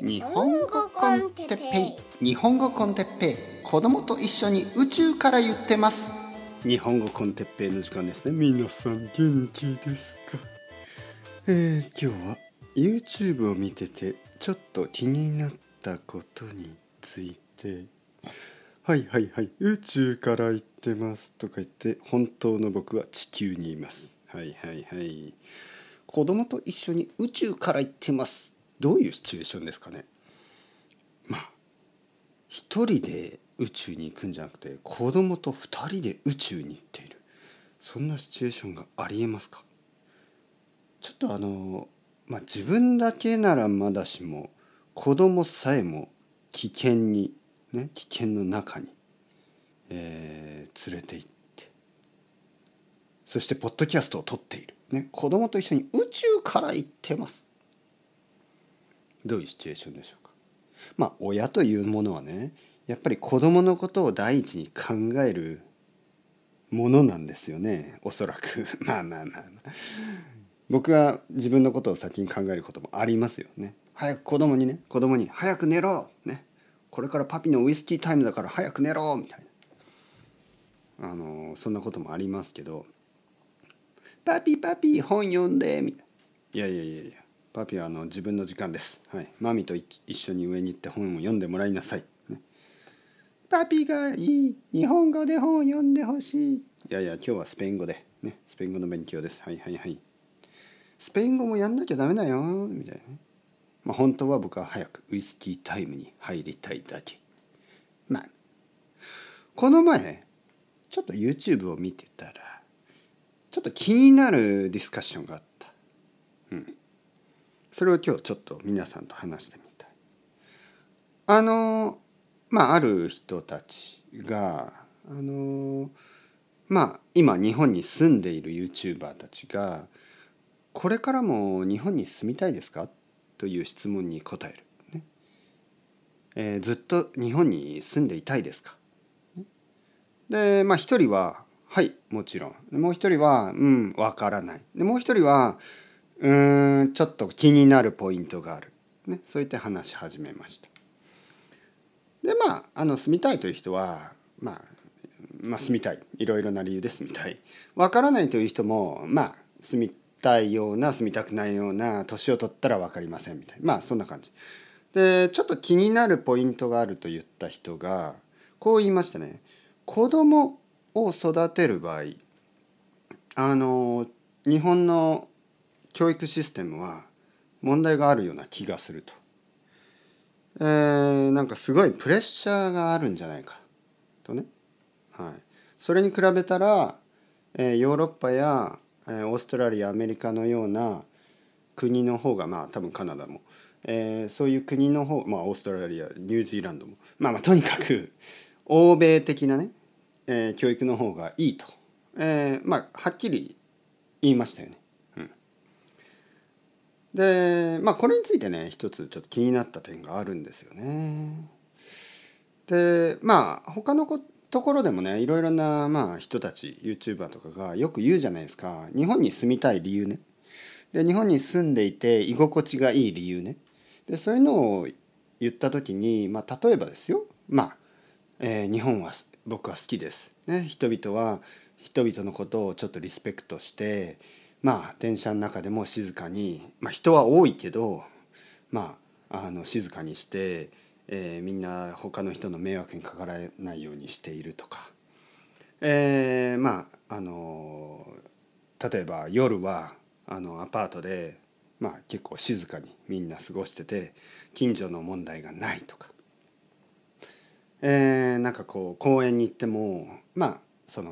日本語コンテッペイ、日本語コンテッペイ、子供と一緒に宇宙から言ってます。日本語コンテッペイの時間ですね。皆さん元気ですか？今日は YouTube を見ててちょっと気になったことについて、はい、宇宙から行ってますとか言って、本当の僕は地球にいます。はい、子供と一緒に宇宙から行ってます。どういうシチュエーションですかね。まあ一人で宇宙に行くんじゃなくて、子供と二人で宇宙に行っている、そんなシチュエーションがありえますか？ちょっと自分だけならまだしも、子供さえも危険にね、危険の中に、連れて行って、そしてポッドキャストを撮っている、ね、子供と一緒に宇宙から行ってます。どういうシチュエーションでしょうか。親というものはね、やっぱり子供のことを第一に考えるものなんですよね、おそらく。僕は自分のことを先に考えることもありますよね。子供に早く寝ろ、ね、これからパピのウイスキータイムだから早く寝ろみたいな、そんなこともありますけど、パピ本読んでみたいな、いやパピは自分の時間です、はい、マミと一緒に上に行って本を読んでもらいなさい、ね、パピがいい日本語で本を読んでほしい。今日はスペイン語で、ね、スペイン語の勉強です。はい、スペイン語もやんなきゃダメだよみたいな、本当は僕は早くウイスキータイムに入りたいだけ。この前ちょっと YouTube を見てたら、ちょっと気になるディスカッションがあった、それを今日ちょっと皆さんと話してみたい。ある人たちが今日本に住んでいる YouTuber たちが、これからも日本に住みたいですかという質問に答える、ね、ずっと日本に住んでいたいですか？で、一人ははいもちろん、もう一人はわからない、でもう一人はちょっと気になるポイントがある、ね、そういって話し始めました。で住みたいという人は住みたい、いろいろな理由で住みたい、わからないという人も住みたいような住みたくないような、年を取ったら分かりませんみたいな、そんな感じで、ちょっと気になるポイントがあると言った人がこう言いましたね。子供を育てる場合、日本の教育システムは問題があるような気がすると、すごいプレッシャーがあるんじゃないかとね、それに比べたら、ヨーロッパやオーストラリア、アメリカのような国の方が、多分カナダも、そういう国の方、オーストラリア、ニュージーランドも、とにかく欧米的なね、教育の方がいいと、はっきり言いましたよね。で、これについてね、一つちょっと気になった点があるんですよね。で、他のところでもね、いろいろな人たち YouTuber とかがよく言うじゃないですか。日本に住みたい理由ね、で日本に住んでいて居心地がいい理由ね、でそういうのを言った時に、例えばですよ、日本は僕は好きです、ね、人々のことをちょっとリスペクトして、電車の中でも静かに、人は多いけど、静かにして、みんな他の人の迷惑にかからないようにしているとか、例えば夜はアパートで、結構静かにみんな過ごしてて近所の問題がないとか、公園に行っても、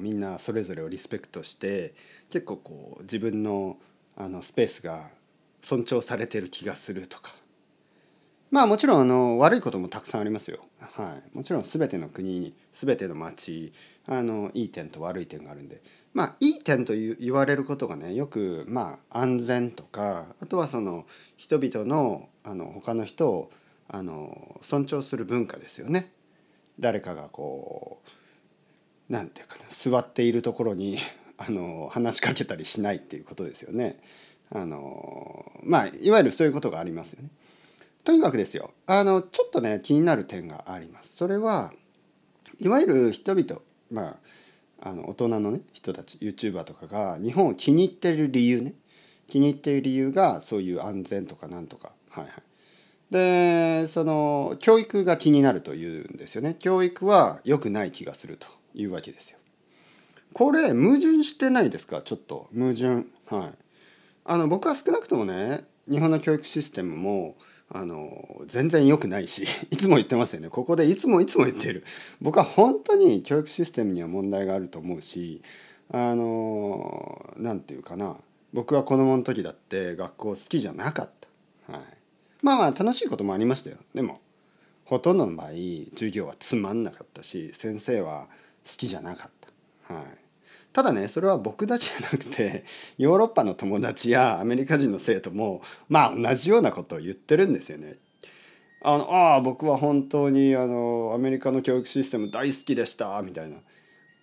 みんなそれぞれをリスペクトして、結構自分の、スペースが尊重されてる気がするとか。もちろん悪いこともたくさんありますよ、もちろん全ての国に全ての町、いい点と悪い点があるんで、いい点と言われることがね、よく安全とか、あとはその人々の他の人を尊重する文化ですよね。誰かが座っているところに話しかけたりしないっていうことですよね。いわゆるそういうことがありますよね。とにかくですよ、ちょっとね気になる点があります。それはいわゆる人々、大人のね人たち YouTuber とかが日本を気に入ってる理由ね、気に入っている理由がそういう安全とかなんとか、はいはい、でその教育が気になるというんですよね。教育は良くない気がするというわけですよ。これ矛盾してないですか？ちょっと矛盾、はい、僕は少なくともね日本の教育システムも全然良くないしいつも言ってますよね。ここでいつも言っている。僕は本当に教育システムには問題があると思うし、なんていうかな、僕は子供の時だって学校好きじゃなかった、はい、まあ楽しいこともありましたよ。でもほとんどの場合授業はつまんなかったし先生は好きじゃなかった、はい、ただねそれは僕だけじゃなくてヨーロッパの友達やアメリカ人の生徒もまあ同じようなことを言ってるんですよね。僕は本当にアメリカの教育システム大好きでしたみたいな、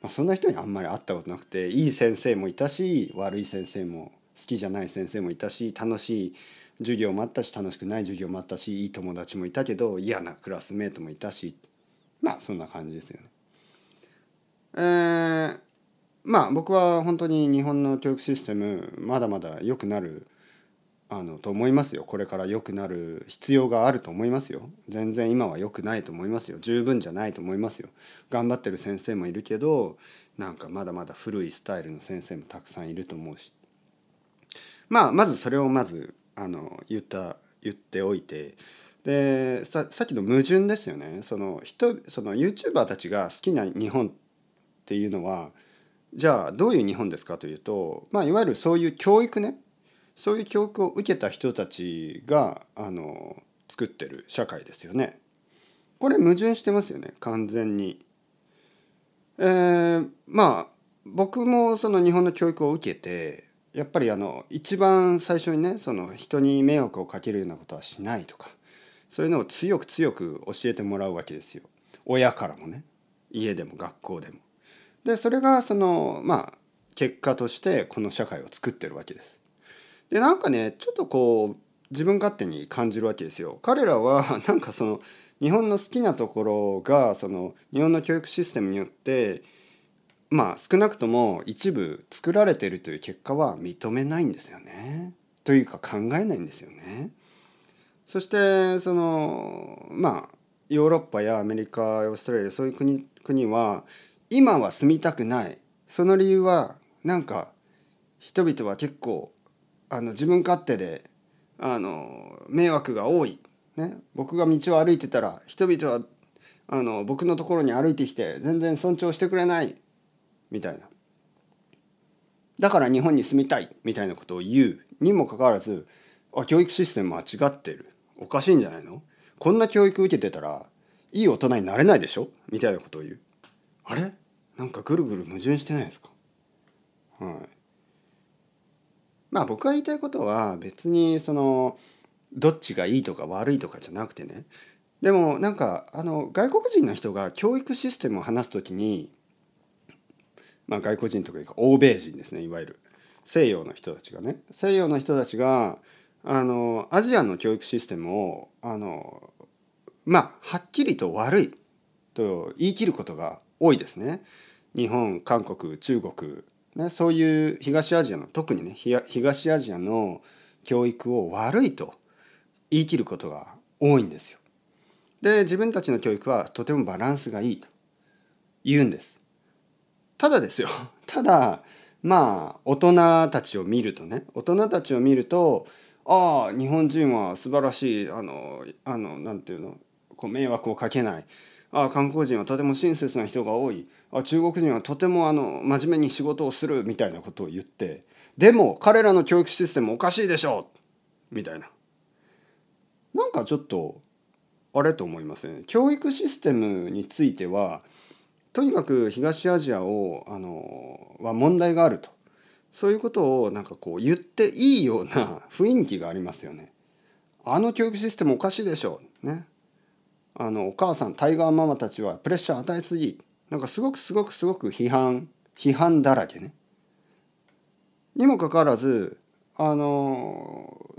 そんな人にあんまり会ったことなくて、いい先生もいたし悪い先生も好きじゃない先生もいたし楽しい授業もあったし楽しくない授業もあったしいい友達もいたけど嫌なクラスメートもいたし、そんな感じですよね。僕は本当に日本の教育システムまだまだ良くなると思いますよ。これから良くなる必要があると思いますよ。全然今は良くないと思いますよ。十分じゃないと思いますよ。頑張ってる先生もいるけどなんかまだまだ古いスタイルの先生もたくさんいると思うし、まずそれを言っておいて、でさっきの矛盾ですよね。その YouTuber たちが好きな日本っていうのはじゃあどういう日本ですかというと、いわゆるそういう教育ね、そういう教育を受けた人たちが作ってる社会ですよね。これ矛盾してますよね完全に。僕もその日本の教育を受けてやっぱり一番最初にねその人に迷惑をかけるようなことはしないとかそういうのを強く教えてもらうわけですよ。親からもね、家でも学校でも。でそれが結果としてこの社会を作ってるわけです。でちょっと自分勝手に感じるわけですよ。彼らは日本の好きなところが日本の教育システムによって少なくとも一部作られているという結果は認めないんですよね。というか考えないんですよね。そしてヨーロッパやアメリカ、オーストラリアそういう国は今は住みたくない。その理由は人々は結構自分勝手で迷惑が多い、ね、僕が道を歩いてたら人々は僕のところに歩いてきて全然尊重してくれないみたいな、だから日本に住みたいみたいなことを言うにもかかわらず教育システム間違ってる、おかしいんじゃないの、こんな教育受けてたらいい大人になれないでしょみたいなことを言う。あれぐるぐる矛盾してないですか？はい、僕が言いたいことは別にどっちがいいとか悪いとかじゃなくてね、でも外国人の人が教育システムを話すときに、外国人とかいうか欧米人ですね、いわゆる西洋の人たちがアジアの教育システムをはっきりと悪いと言い切ることが多いですね。日本、韓国、中国ね、そういう東アジアの特にね東アジアの教育を悪いと言い切ることが多いんですよ。で自分たちの教育はとてもバランスがいいと言うんです。ただ大人たちを見るとね、日本人は素晴らしい迷惑をかけない、韓国人はとても親切な人が多い、中国人はとても真面目に仕事をするみたいなことを言って、でも彼らの教育システムおかしいでしょみたいな、ちょっとあれと思いますね。教育システムについてはとにかく東アジアは問題があると、そういうことを言っていいような雰囲気がありますよね。教育システムおかしいでしょね、お母さんタイガーママたちはプレッシャー与えすぎ、すごく批判だらけね。にもかかわらず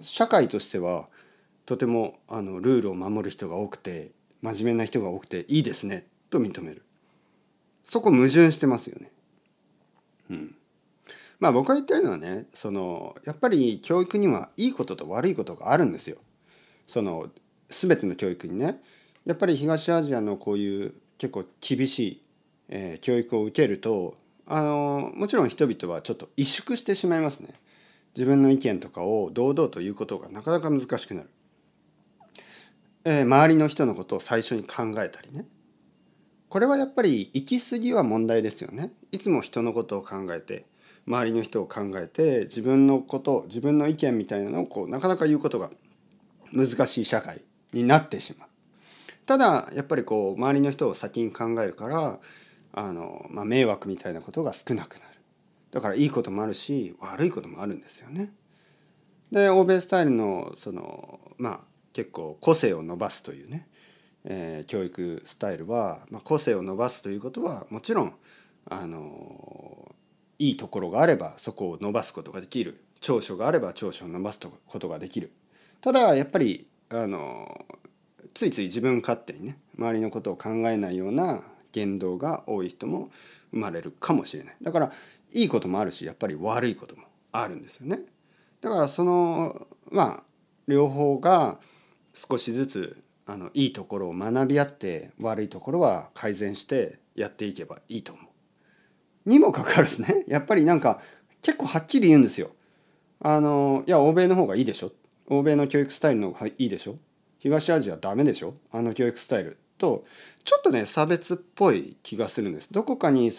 社会としてはとてもルールを守る人が多くて真面目な人が多くていいですねと認める。そこ矛盾してますよね。うん。まあ僕が言ってるのはね、やっぱり教育にはいいことと悪いことがあるんですよ。全ての教育にね、やっぱり東アジアのこういう結構厳しい、教育を受けると、もちろん人々はちょっと萎縮してしまいますね。自分の意見とかを堂々と言うことがなかなか難しくなる。周りの人のことを最初に考えたりね。これはやっぱり行き過ぎは問題ですよね。いつも人のことを考えて、周りの人を考えて、自分のこと、自分の意見みたいなのをなかなか言うことが難しい社会になってしまう。ただやっぱり周りの人を先に考えるから、迷惑みたいなことが少なくなる。だからいいこともあるし悪いこともあるんですよね。で欧米スタイルの結構個性を伸ばすというね、教育スタイルは、個性を伸ばすということはもちろんいいところがあればそこを伸ばすことができる。長所があれば長所を伸ばすことができる。ただやっぱりついつい自分勝手にね、周りのことを考えないような言動が多い人も生まれるかもしれない。だからいいこともあるし、やっぱり悪いこともあるんですよね。だから両方が少しずついいところを学び合って、悪いところは改善してやっていけばいいと思う。にもかかわらずね、やっぱり結構はっきり言うんですよ。いや欧米の方がいいでしょ。欧米の教育スタイルの方がいいでしょ。東アジアダメでしょ。教育スタイルとちょっとね差別っぽい気がするんです。どこかに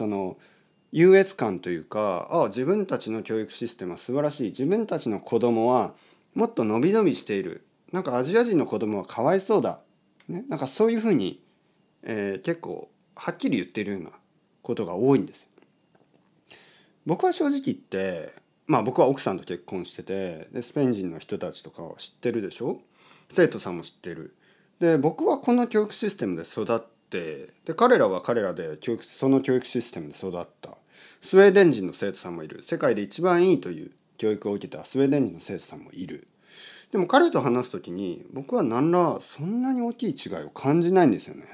優越感というか、自分たちの教育システムは素晴らしい、自分たちの子供はもっと伸び伸びしている、アジア人の子供はかわいそうだ、ね、そういうふうに、結構はっきり言っているようなことが多いんです。僕は正直言って、僕は奥さんと結婚してて、でスペイン人の人たちとかは知ってるでしょ。生徒さんも知ってる。で僕はこの教育システムで育って、で彼らは彼らでその教育システムで育った。スウェーデン人の生徒さんもいる。世界で一番いいという教育を受けたスウェーデン人の生徒さんもいる。でも彼と話すときに僕は何らそんなに大きい違いを感じないんですよね。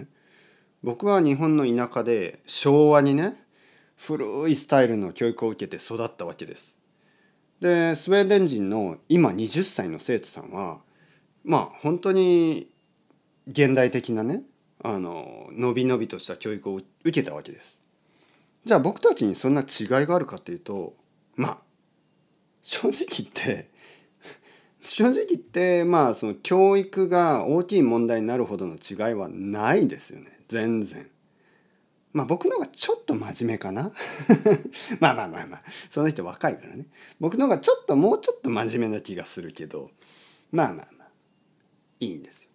僕は日本の田舎で昭和にね、古いスタイルの教育を受けて育ったわけです。でスウェーデン人の今20歳の生徒さんは本当に現代的なね、のびのびとした教育を受けたわけです。じゃあ僕たちにそんな違いがあるかっていうと、正直言ってその教育が大きい問題になるほどの違いはないですよね。全然。僕の方がちょっと真面目かな。その人若いからね。僕の方がもうちょっと真面目な気がするけど、いいんですよ。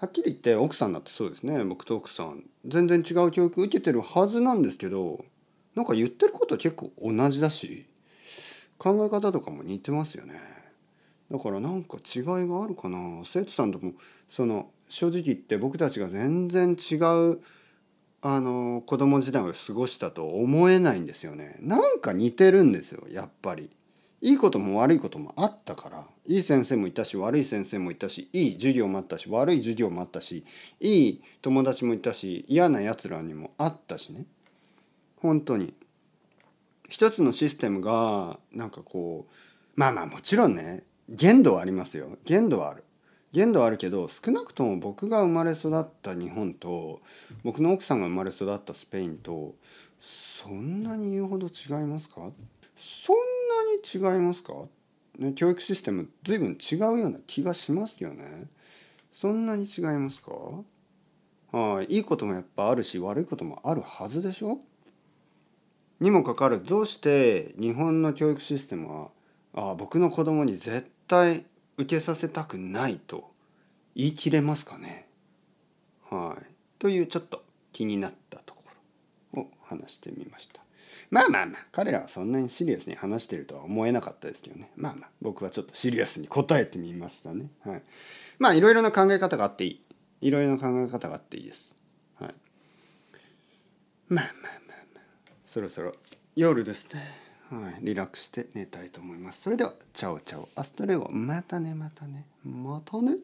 はっきり言って奥さんだってそうですね。僕と奥さん全然違う教育受けてるはずなんですけど、言ってること結構同じだし、考え方とかも似てますよね。だから違いがあるかな。生徒さんとも正直言って僕たちが全然違う子供時代を過ごしたと思えないんですよね。似てるんですよ。やっぱりいいことも悪いこともあったから、いい先生もいたし悪い先生もいたし、いい授業もあったし悪い授業もあったし、いい友達もいたし嫌なやつらにもあったしね。本当に一つのシステムがもちろんね、限度はありますよ。限度はあるけど、少なくとも僕が生まれ育った日本と僕の奥さんが生まれ育ったスペインとそんなに言うほど違いますか？そんなに違いますか、ね、教育システム随分違うような気がしますよね。そんなに違いますか？いいこともやっぱあるし悪いこともあるはずでしょ。にもかかわらずどうして日本の教育システムは僕の子供に絶対受けさせたくないと言い切れますかね。というちょっと気になったところを話してみました。彼らはそんなにシリアスに話してるとは思えなかったですけどね。僕はちょっとシリアスに答えてみましたね。いろいろな考え方があっていい。いろいろな考え方があっていいです。そろそろ夜ですね。はい、リラックスして寝たいと思います。それではチャオチャオアストレゴ、またねまたねまたね。